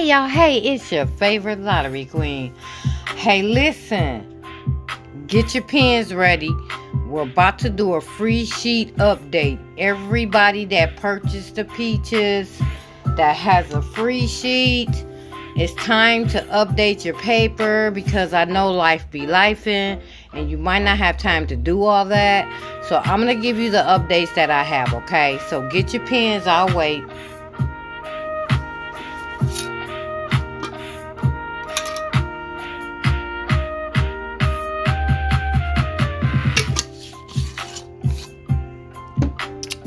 Hey y'all, hey, it's your favorite Lottery Queen. Hey, listen, get your pens ready. We're about to do a free sheet update. Everybody that purchased the peaches that has a free sheet, it's time to update your paper because I know life be lifing and you might not have time to do all that. So I'm going to give you the updates that I have, okay? So get your pens, I'll wait.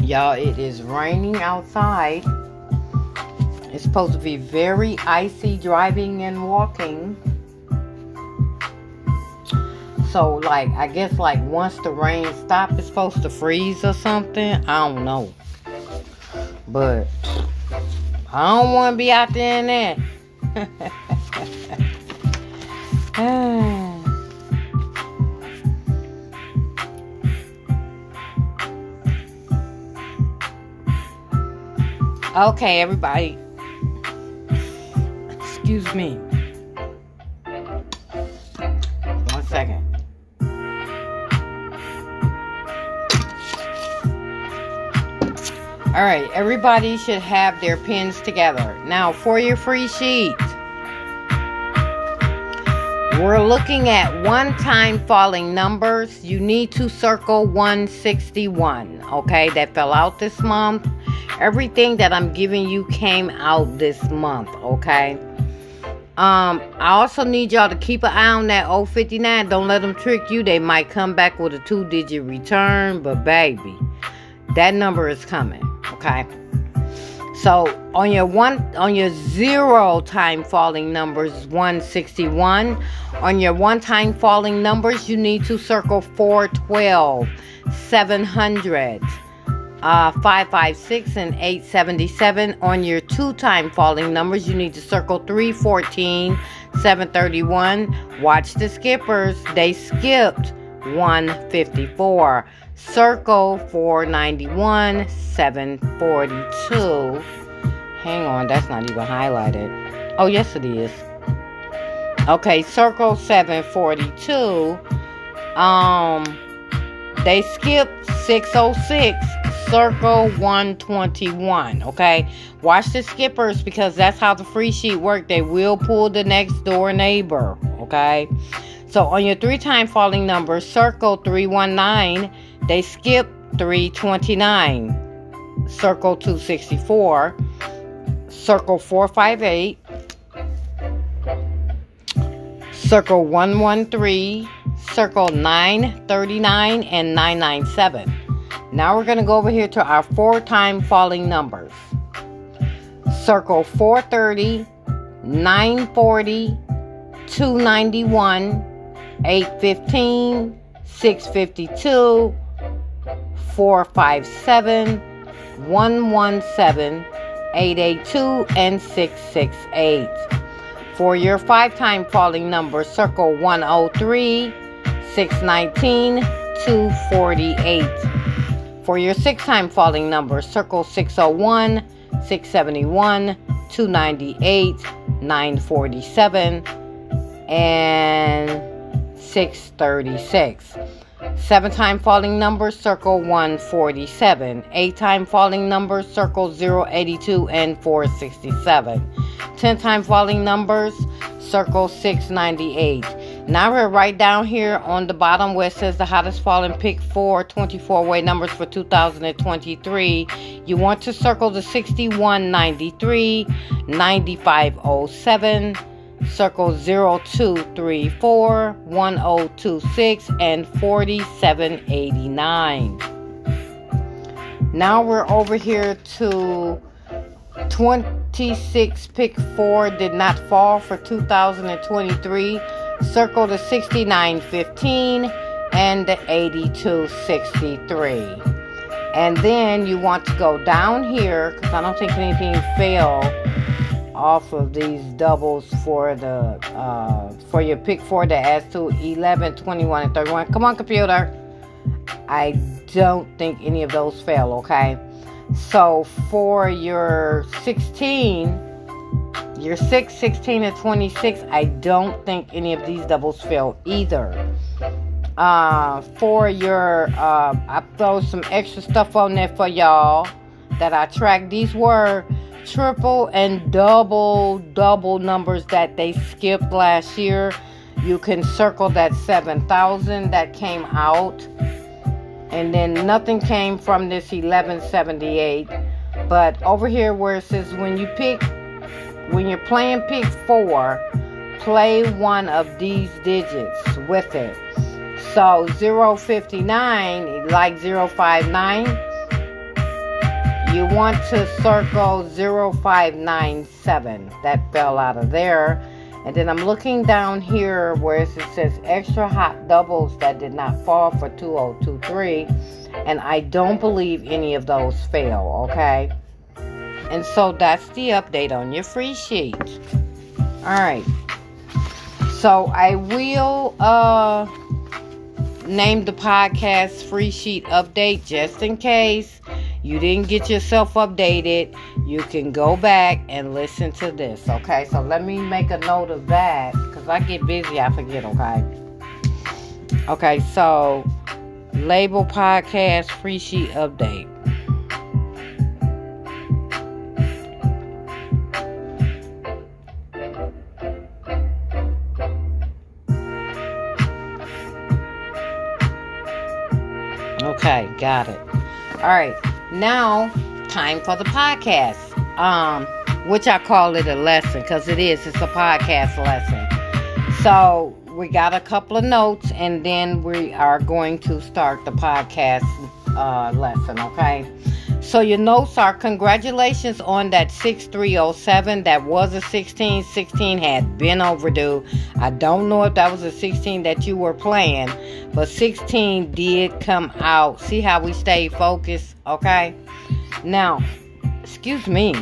Y'all, it is raining outside. It's supposed to be very icy driving and walking. So, I guess, once the rain stops, it's supposed to freeze or something. I don't know. But I don't want to be out there in that. Okay, everybody. Excuse me. One second. All right, everybody should have their pens together. Now, for your free sheet, we're looking at one-time falling numbers. You need to circle 161, okay? That fell out this month. Everything that I'm giving you came out this month, okay? I also need y'all to keep an eye on that 059. Don't let them trick you. They might come back with a 2-digit return, but baby, that number is coming, okay? So on your zero time falling numbers, 161. On your one time falling numbers, you need to circle 412, 700. 556 and 877. On your two-time falling numbers, you need to circle 314, 731. Watch the skippers. They skipped 154. Circle 491, 742. Hang on, that's not even highlighted. Oh, yes it is. Okay, circle 742. They skipped 606. Circle 121, okay? Watch the skippers because that's how the free sheet works. They will pull the next door neighbor, okay? So on your three-time falling number, circle 319, they skip 329. Circle 264, circle 458, circle 113, circle 939, and 997. Now we're going to go over here to our four-time falling numbers. Circle 430, 940, 291, 815, 652, 457, 117, 882, and 668. For your five-time falling numbers, circle 103, 619, 248. For your six-time falling number, circle 601, 671, 298, 947, and 636. Seven-time falling number, circle 147. Eight-time falling number, circle 082 and 467. Ten-time falling numbers, circle 698. Now we're right down here on the bottom where it says the hottest falling pick 4 24-way numbers for 2023. You want to circle the 6193, 9507, circle 0234, 1026, and 4789. Now we're over here to 26 pick 4 did not fall for 2023. Circle the 6915 and the 8263. And then you want to go down here because I don't think anything fell off of these doubles for the for your pick four that adds to 11, 21, and 31. Come on, computer. I don't think any of those fell, okay? So for your 16, You're 6, 16, and 26. I don't think any of these doubles fail either. For your, I throw some extra stuff on there for y'all that I tracked. These were triple and double numbers that they skipped last year. You can circle that 7,000 that came out. And then nothing came from this 1178. But over here where it says when you're playing pick 4, play one of these digits with it. So 059, like 059, you want to circle 0597. That fell out of there. And then I'm looking down here where it says extra hot doubles that did not fall for 2023. And I don't believe any of those fail, okay? And so that's the update on your free sheet. Alright. So I will name the podcast Free Sheet Update just in case you didn't get yourself updated. You can go back and listen to this, okay? So let me make a note of that because I get busy, I forget, okay? Okay, so label podcast Free Sheet Update. Okay, got it. All right, now time for the podcast, which I call it a lesson because it is. It's a podcast lesson. So we got a couple of notes, and then we are going to start the podcast lesson, okay? So your notes are congratulations on that 6307. That was a 16. 16 had been overdue. I don't know if that was a 16 that you were playing, but 16 did come out. See how we stay focused, okay? Now, excuse me.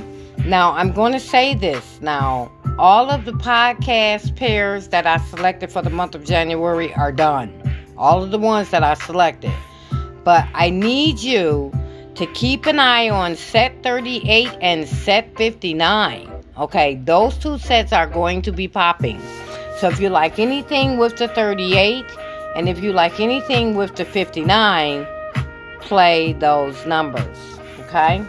Now, I'm going to say this. Now, all of the podcast pairs that I selected for the month of January are done. All of the ones that I selected. But I need you to keep an eye on set 38 and set 59. Okay, those two sets are going to be popping. So if you like anything with the 38, and if you like anything with the 59, play those numbers. Okay?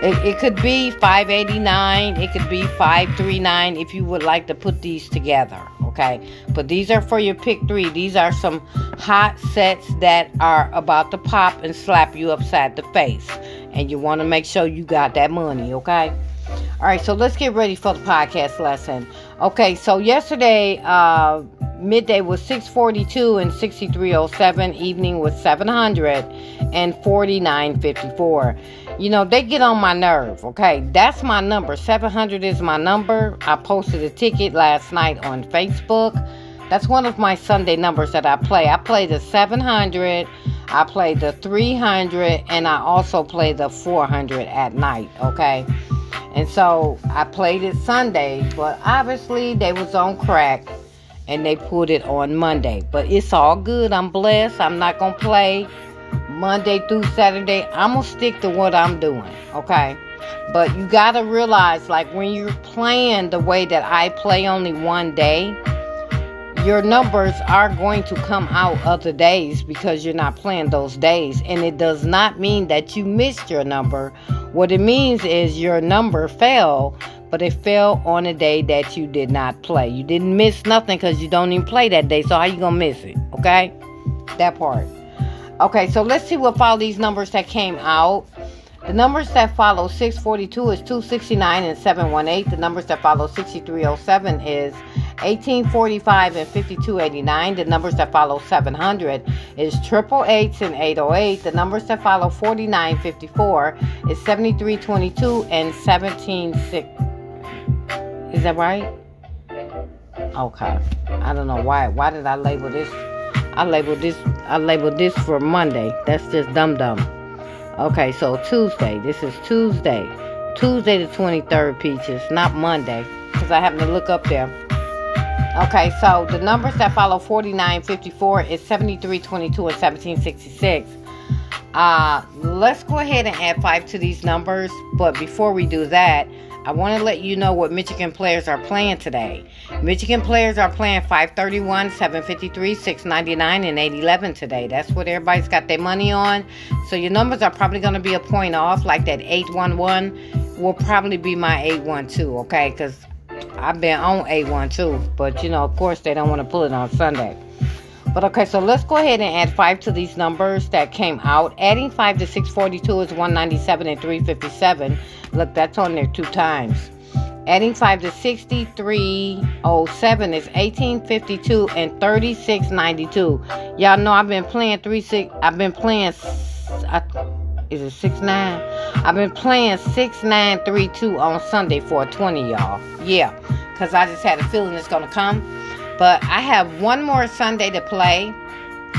It could be 589. It could be 539 if you would like to put these together. Okay, but these are for your pick 3. These are some hot sets that are about to pop and slap you upside the face. And you want to make sure you got that money, okay? All right, so let's get ready for the podcast lesson. Okay, so yesterday, midday was 642 and 6307. Evening was 700 and 4954. You know, they get on my nerve, okay? That's my number. 700 is my number. I posted a ticket last night on Facebook. That's one of my Sunday numbers that I play. I play the 700, I play the 300, and I also play the 400 at night, okay? And so I played it Sunday, but obviously they was on crack, and they put it on Monday. But it's all good. I'm blessed. I'm not going to play Monday through Saturday. I'm going to stick to what I'm doing, okay? But you got to realize, like, when you're playing the way that I play only one day, your numbers are going to come out other days because you're not playing those days. And it does not mean that you missed your number. What it means is your number fell, but it fell on a day that you did not play. You didn't miss nothing because you don't even play that day. So how you going to miss it, okay? That part. Okay, so let's see what follow these numbers that came out. The numbers that follow 642 is 269 and 718. The numbers that follow 6307 is 1845 and 5289. The numbers that follow 700 is 888s and 808. The numbers that follow 4954 is 7322 and 176. Is that right? Okay. I don't know why. Why did I label this? I labeled this for Monday. That's just dumb. Okay, so Tuesday. This is Tuesday. Tuesday the 23rd, Peaches. Not Monday. Because I happened to look up there. Okay, so the numbers that follow 4954 is 7322 and 1766. Let's go ahead and add 5 to these numbers. But before we do that, I want to let you know what Michigan players are playing today. Michigan players are playing 531, 753, 699, and 811 today. That's what everybody's got their money on. So your numbers are probably going to be a point off. Like that 811 will probably be my 812, okay? Because I've been on 812. But, you know, of course, they don't want to pull it on Sunday. But, okay, so let's go ahead and add 5 to these numbers that came out. Adding 5 to 642 is 197 and 357. Look, that's on there two times. Adding 5 to 6307 is 1852 and 3692. Y'all know I've been playing is it 69? I've been playing 6932 on Sunday for a 20, y'all. Yeah, because I just had a feeling it's going to come. But I have one more Sunday to play,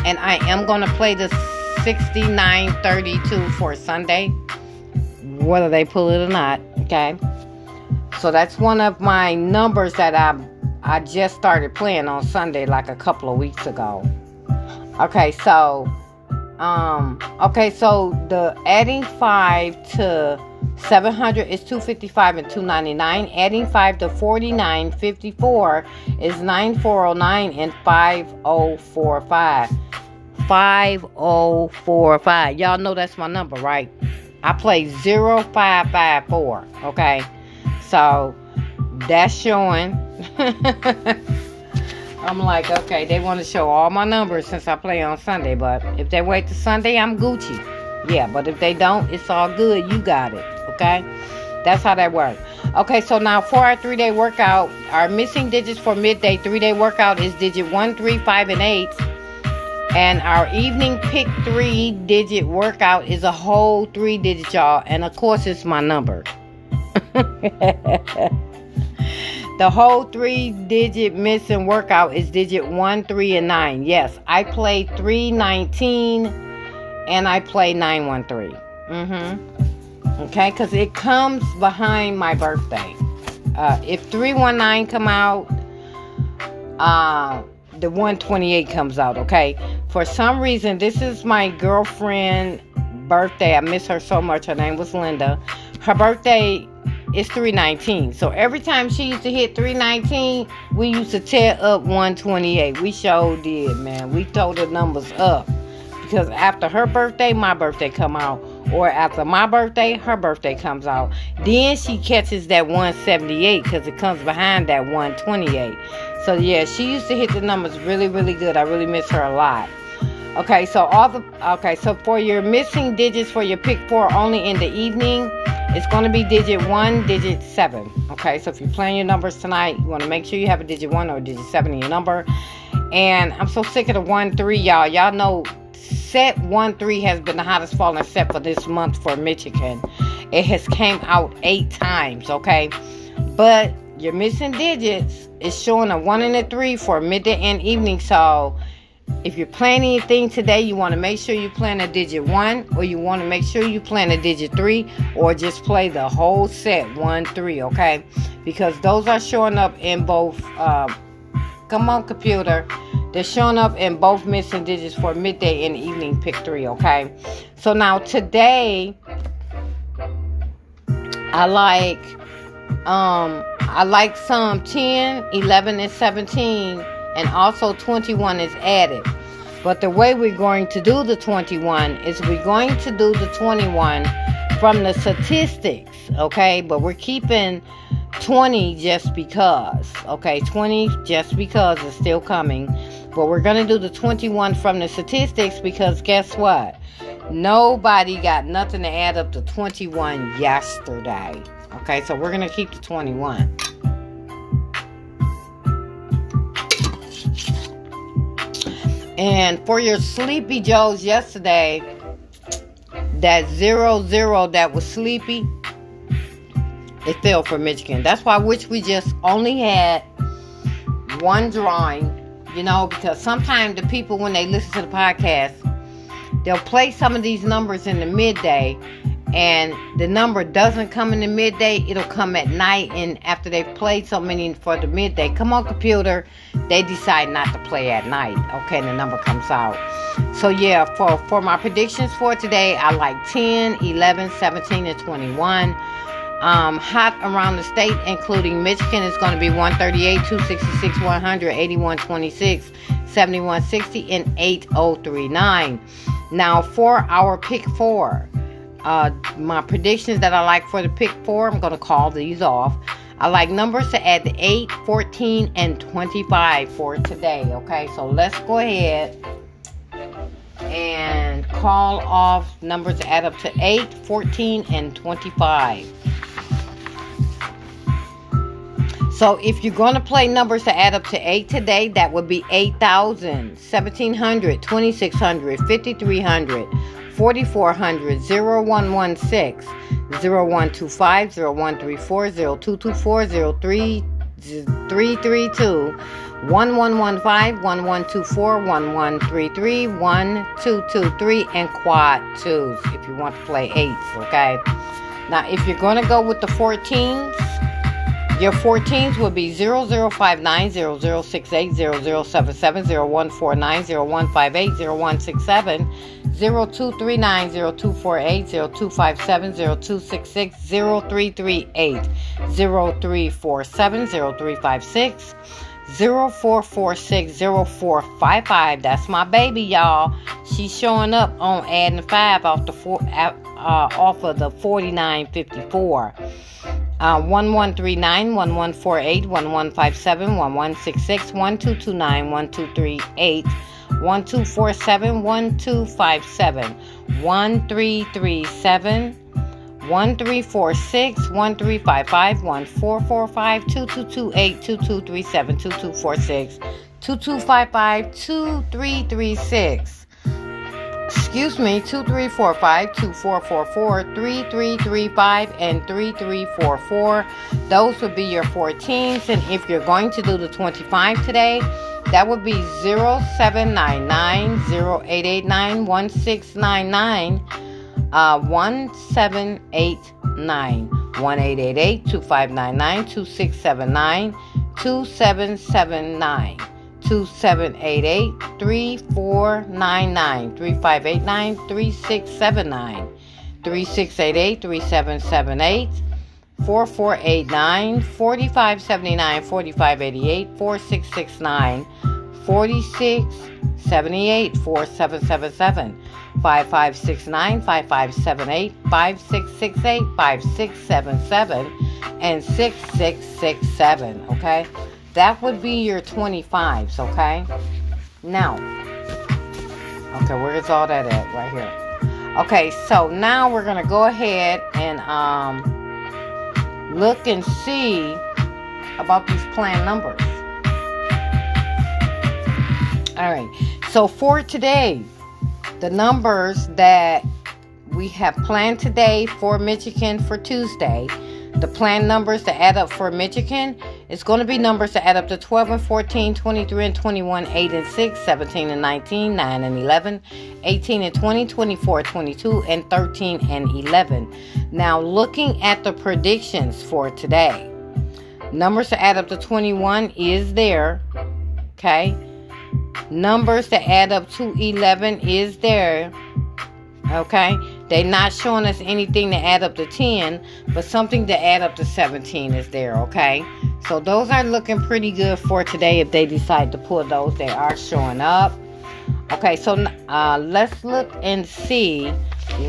and I am going to play the 6932 for Sunday, whether they pull it or not, okay? So that's one of my numbers that I just started playing on Sunday like a couple of weeks ago. Okay, so the adding 5 to 700 is 255 and 299. Adding 5 to 4954 is 9409 and 5045. 5045. Y'all know that's my number, right? I play 0554, okay? So, that's showing. I'm like, okay, they want to show all my numbers since I play on Sunday, but if they wait till Sunday, I'm Gucci. Yeah, but if they don't, it's all good. You got it, okay? That's how that works. Okay, so now for our three-day workout, our missing digits for midday three-day workout is digit 1, 3, 5, and 8. And our evening pick three-digit workout is a whole three digits, y'all. And, of course, it's my number. The whole three-digit missing workout is digit 1, 3, and 9. Yes, I play 319, and I play 913. Okay, because it comes behind my birthday. If 319 come out, the 128 comes out, okay? For some reason, this is my girlfriend's birthday. I miss her so much. Her name was Linda. Her birthday is 319. So every time she used to hit 319, we used to tear up 128. We sure did, man. We tore the numbers up. Because after her birthday, my birthday come out. Or after my birthday, her birthday comes out. Then she catches that 178 because it comes behind that 128. So, yeah, she used to hit the numbers really, really good. I really miss her a lot. Okay, so for your missing digits for your pick four only in the evening, it's going to be digit 1, digit 7. Okay, so if you're playing your numbers tonight, you want to make sure you have a digit 1 or a digit 7 in your number. And I'm so sick of the 1, 3, y'all. Y'all know set 1-3 has been the hottest falling set for this month for Michigan. It has came out 8 times, okay? But your missing digits is showing a 1 and a 3 for midday and evening. So if you're playing anything today, you want to make sure you plan a digit 1, or you want to make sure you plan a digit 3, or just play the whole set 1-3, okay? Because those are showing up in both, come on computer, they're showing up in both missing digits for midday and evening pick 3, okay? So now today, I like some 10, 11, and 17, and also 21 is added. But the way we're going to do the 21 is we're going to do the 21 from the statistics, okay? But we're keeping 20 just because, okay? 20 just because is still coming. But we're going to do the 21 from the statistics because guess what? Nobody got nothing to add up to 21 yesterday. Okay, so we're going to keep the 21. And for your Sleepy Joe's yesterday, that 00 that was sleepy, it fell for Michigan. That's why we just only had one drawing, you know, because sometimes the people, when they listen to the podcast, they'll play some of these numbers in the midday, and the number doesn't come in the midday. It'll come at night, and after they've played so many for the midday, come on computer, they decide not to play at night, okay, and the number comes out. So yeah, for my predictions for today, I like 10, 11, 17, and 21. hot around the state, including Michigan, is going to be 138, 266, 100, 8126, 7160, and 8039. Now, for our pick four, my predictions that I like for the pick four, I'm going to call these off. I like numbers to add the 8, 14, and 25 for today. Okay, so let's go ahead and call off numbers to add up to 8, 14, and 25. So if you're going to play numbers to add up to 8 today, that would be 8,000, 1,700, 2,600, 5,300, 4,400, 0116, 0125, 0134, 0224, 0332, 1115, 1124, 1133, 1223, and quad twos if you want to play eights, okay? Now, if you're going to go with the 14s, your 14s would be 0059, 0068, 0077, 0149, 0158, 0167, 0239, 0248, 0257, 0266, 0338, 0347, 0356, 0446, 0455. That's my baby, y'all. She's showing up on adding 5 off of the 4954. 1139, 1148, 1157, 1166, 1229, 1238. 1247, 1257, 1337, 1346, 1355, 1445, 2228, 2237, 2246, 2255, 2336. Excuse me, 2345, 2444, 3335, and 3344. Those would be your 14s. And if you're going to do the 25 today, that would be 0799, 0889, 1699, 1789, 1888, 2599, 2679, 2779, 2788, 3499, 3589, 3679, 3688, 3778, 4489, 4579, 4588, 4669, 4678, 4777, 5569, 5578, 5668, 5677, and 6667, okay? That would be your 25s, okay? Now, okay, where is all that at? Right here. Okay, so now we're going to go ahead and, look and see about these planned numbers. All right. So for today, the numbers that we have planned today for Michigan for Tuesday, the planned numbers to add up for Michigan is going to be numbers to add up to 12 and 14, 23 and 21, 8 and 6, 17 and 19, 9 and 11, 18 and 20, 24, 22, and 13 and 11. Now, looking at the predictions for today, numbers to add up to 21 is there, okay? Numbers to add up to 11 is there, okay? They're not showing us anything to add up to 10, but something to add up to 17 is there, okay? So those are looking pretty good for today if they decide to pull those. They are showing up. Okay, so let's look and see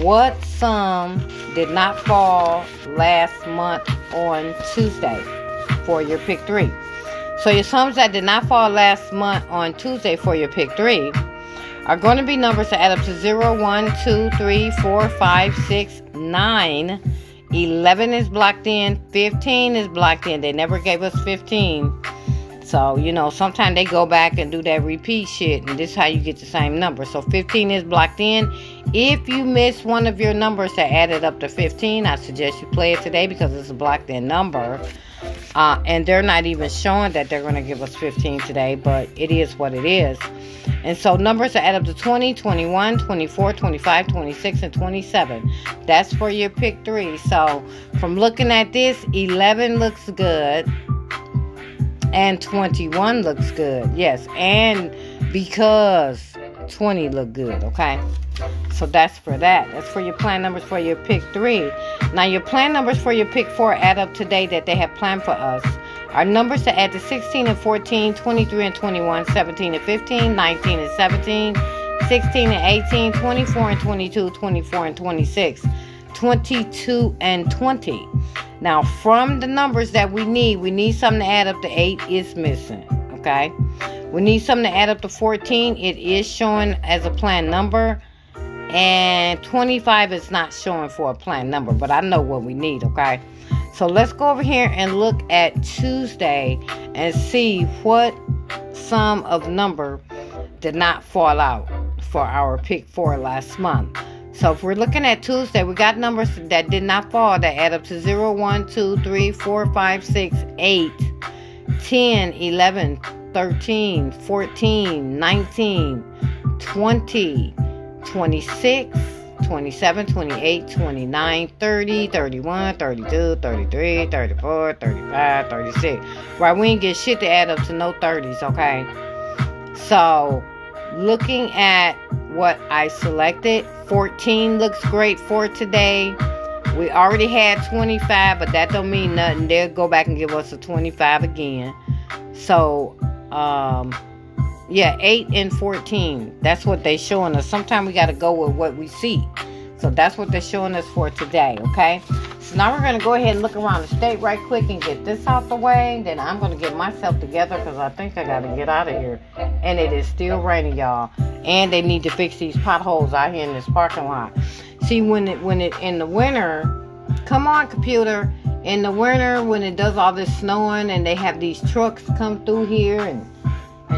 what sum did not fall last month on Tuesday for your pick three. So your sums that did not fall last month on Tuesday for your pick three are going to be numbers that add up to 0, 1, 2, 3, 4, 5, 6, 9. 11 is blocked in. 15 is blocked in. They never gave us 15. So, you know, sometimes they go back and do that repeat shit, and this is how you get the same number. So 15 is blocked in. If you miss one of your numbers that added up to 15, I suggest you play it today because it's a blocked in number. And they're not even showing that they're going to give us 15 today, but it is what it is. And so numbers that add up to 20, 21, 24, 25, 26, and 27. That's for your pick three. So from looking at this, 11 looks good. And 21 looks good. Yes. And because 20 look good, okay? So that's for that. That's for your plan numbers for your pick 3. Now, your plan numbers for your pick 4 add up today that they have planned for us. Our numbers to add to 16 and 14, 23 and 21, 17 and 15, 19 and 17, 16 and 18, 24 and 22, 24 and 26, 22 and 20. Now, from the numbers that we need something to add up to 8. It's missing, okay? We need something to add up to 14. It is showing as a planned number. And 25 is not showing for a planned number. But I know what we need, okay? So let's go over here and look at Tuesday and see what sum of number did not fall out for our pick 4 last month. So if we're looking at Tuesday, we got numbers that did not fall that add up to 0, 1, 2, 3, 4, 5, 6, 8, 10, 11, 13, 14, 19, 20, 26, 27, 28, 29, 30, 31, 32, 33, 34, 35, 36. Right, we didn't get shit to add up to no 30s, okay? So, looking at what I selected, 14 looks great for today. We already had 25, but that don't mean nothing. They'll go back and give us a 25 again. So, yeah, 8 and 14. That's what they're showing us. Sometimes we got to go with what we see. So that's what they're showing us for today, okay? So now we're going to go ahead and look around the state right quick and get this out the way. Then I'm going to get myself together because I think I got to get out of here. And it is still raining, y'all. And they need to fix these potholes out here in this parking lot. See, when it in the winter, come on, computer. In the winter, when it does all this snowing and they have these trucks come through here and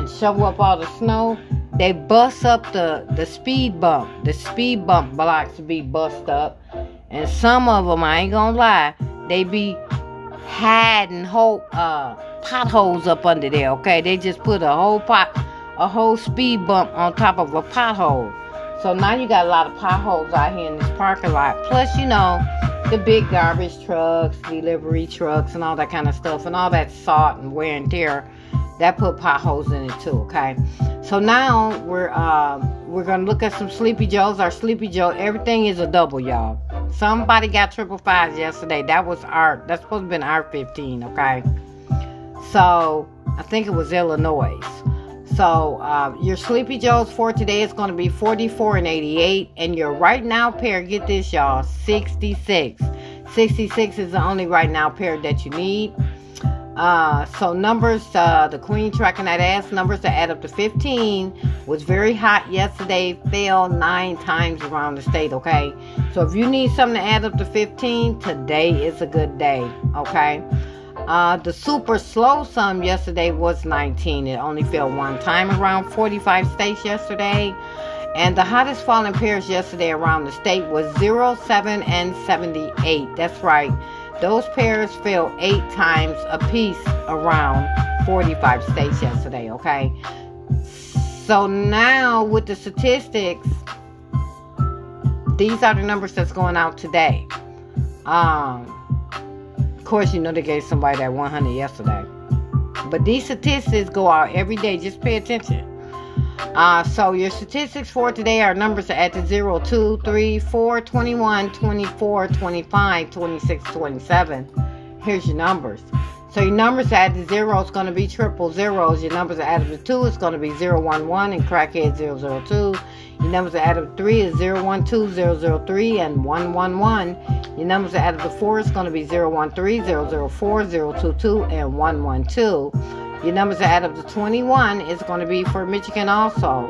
shovel up all the snow, they bust up the speed bump. The speed bump blocks be bust up. And some of them, I ain't gonna lie, they be hiding whole potholes up under there, okay? They just put a whole speed bump on top of a pothole. So now you got a lot of potholes out here in this parking lot. Plus, you know, the big garbage trucks, delivery trucks, and all that kind of stuff, and all that salt and wear and tear. That put potholes in it too, okay? So now we're gonna look at some Sleepy Joe's. Our Sleepy Joe, everything is a double, y'all. Somebody got triple fives yesterday. That's supposed to been our 15, okay? So I think it was Illinois. So your Sleepy Joe's for today is gonna be 44 and 88, and your right now pair, get this, y'all, 66. 66 is the only right now pair that you need. So numbers, the queen tracking that ass, numbers to add up to 15 was very hot yesterday, fell 9 times around the state, okay? So if you need something to add up to 15, today is a good day, okay? The super slow sum yesterday was 19. It only fell 1 time around 45 states yesterday. And the hottest falling pairs yesterday around the state was 0, 7, and 78. That's right. Those pairs fell 8 times apiece around 45 states yesterday, okay? So now with the statistics, these are the numbers that's going out today. Of course, you know they gave somebody that 100 yesterday. But these statistics go out every day. Just pay attention. So your statistics for today are numbers to add to 0, 2, 3, 4, 21, 24, 25, 26, 27. Here's your numbers. So your numbers to add to 0 is going to be triple zeros. Your numbers to add up to 2 is going to be 0, 1, 1 and crackhead 0, 0, 2. Your numbers to add up to 3 is 0, 1, 2, 0, 0, 3 and 1, 1, 1. Your numbers to add up to 4 is going to be 0, 1, 3, 0, 0, 4, 0, 2, 2 and 1, 1, 2. Your numbers to add up to 21 is going to be for Michigan also.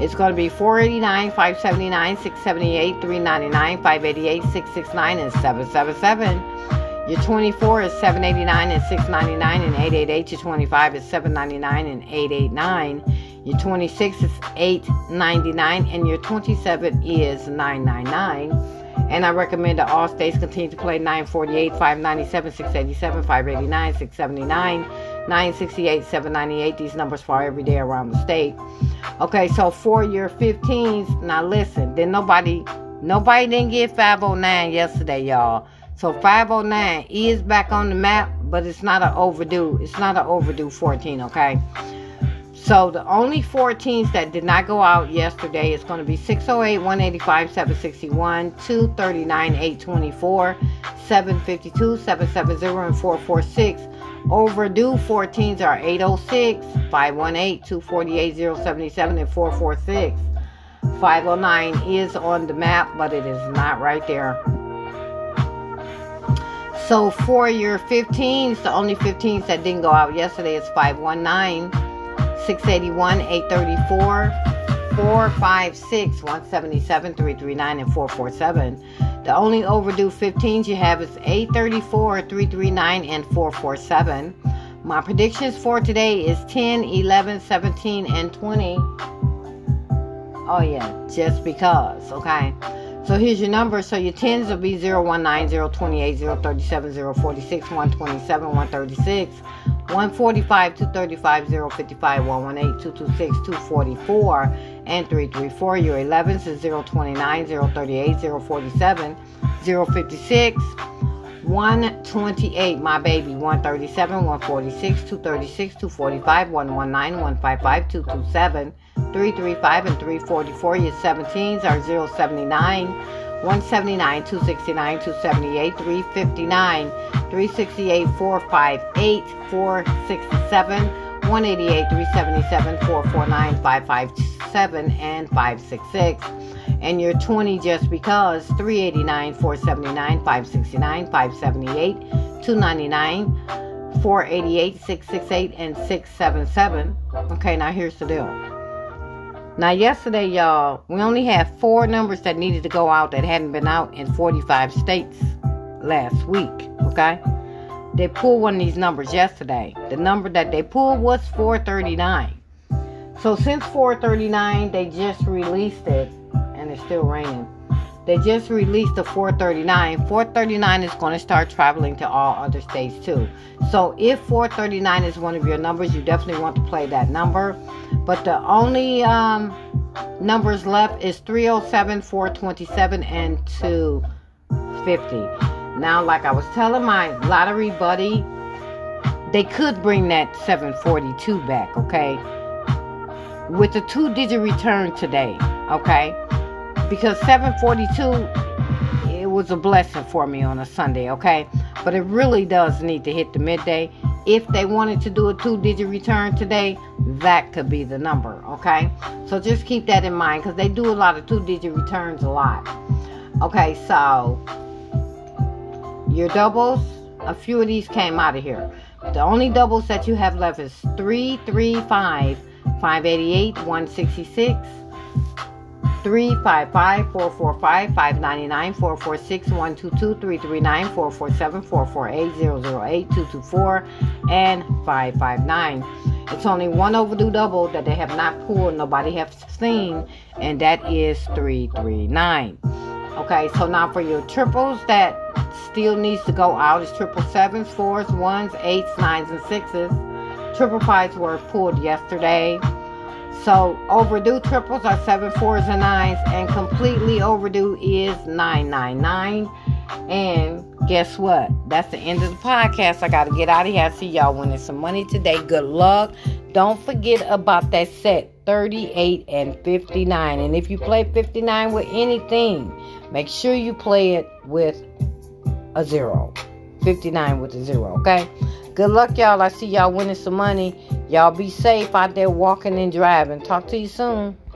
It's going to be 489, 579, 678, 399, 588, 669, and 777. Your 24 is 789 and 699 and 888. Your 25 is 799 and 889. Your 26 is 899 and your 27 is 999. And I recommend that all states continue to play 948, 597, 687, 589, 679. 968, 798, these numbers fall every day around the state. Okay, so for your 15s, now listen, then nobody didn't get 509 yesterday, y'all. So 509 is back on the map, but it's not an overdue 14, okay? So the only 14s that did not go out yesterday is going to be 608, 185, 761, 239, 824, 752, 770, and 446. Overdue 14s are 806, 518, 248, 077, and 446. 509 is on the map, but it is not right there. So for your 15s, the only 15s that didn't go out yesterday is 519, 681, 834, 456, 177, 339, and 447. The only overdue 15s you have is 834, 339, and 447. My predictions for today is 10, 11, 17, and 20. Oh yeah, just because, okay? So here's your numbers. So your 10s will be 019, 028, 037, 046, 127, 136, 145, 235, 055, 118, 226, 244, and 334. Your 11s is 029, 038, 047, 056, 128, my baby, 137, 146, 236, 245, 119, 155, 227, 335, and 344. Your 17s are 079, 179, 269, 278, 359, 368, 458, 467, 188, 377, 449, 557, and 566. And your 20 just because, 389, 479, 569, 578, 299, 488, 668, and 677. Okay, now here's the deal. Now yesterday, y'all, we only had 4 numbers that needed to go out that hadn't been out in 45 states last week, okay? They pulled one of these numbers yesterday. The number that they pulled was 439. So since 439, they just released it, and it's still raining. They just released the 439. 439 is going to start traveling to all other states too. So if 439 is one of your numbers, you definitely want to play that number. But the only numbers left is 307, 427, and 250. Now, like I was telling my lottery buddy, they could bring that 742 back, okay? With a 2-digit return today, okay? Because 742, it was a blessing for me on a Sunday, okay? But it really does need to hit the midday. If they wanted to do a 2-digit return today, that could be the number, okay? So just keep that in mind, because they do a lot of 2-digit returns a lot. Okay, so your doubles, a few of these came out of here. The only doubles that you have left is 335, 588, 166, 355, 445, 599, 446, 122, 339, 447, 448, 008, 224, and 559. It's only one overdue double that they have not pulled, nobody has seen, and that is 339. Okay, so now for your triples that still needs to go out is 777s, 4s, 1s, 8s, 9s, and 6s. 555s were pulled yesterday. So overdue triples are 7 4s and 9s, and completely overdue is 999. And guess what? That's the end of the podcast. I gotta get out of here. I see y'all winning some money today. Good luck. Don't forget about that set 38 and 59. And if you play 59 with anything, make sure you play it with a 0. 59 with a 0, okay? Good luck, y'all. I see y'all winning some money. Y'all be safe out there walking and driving. Talk to you soon.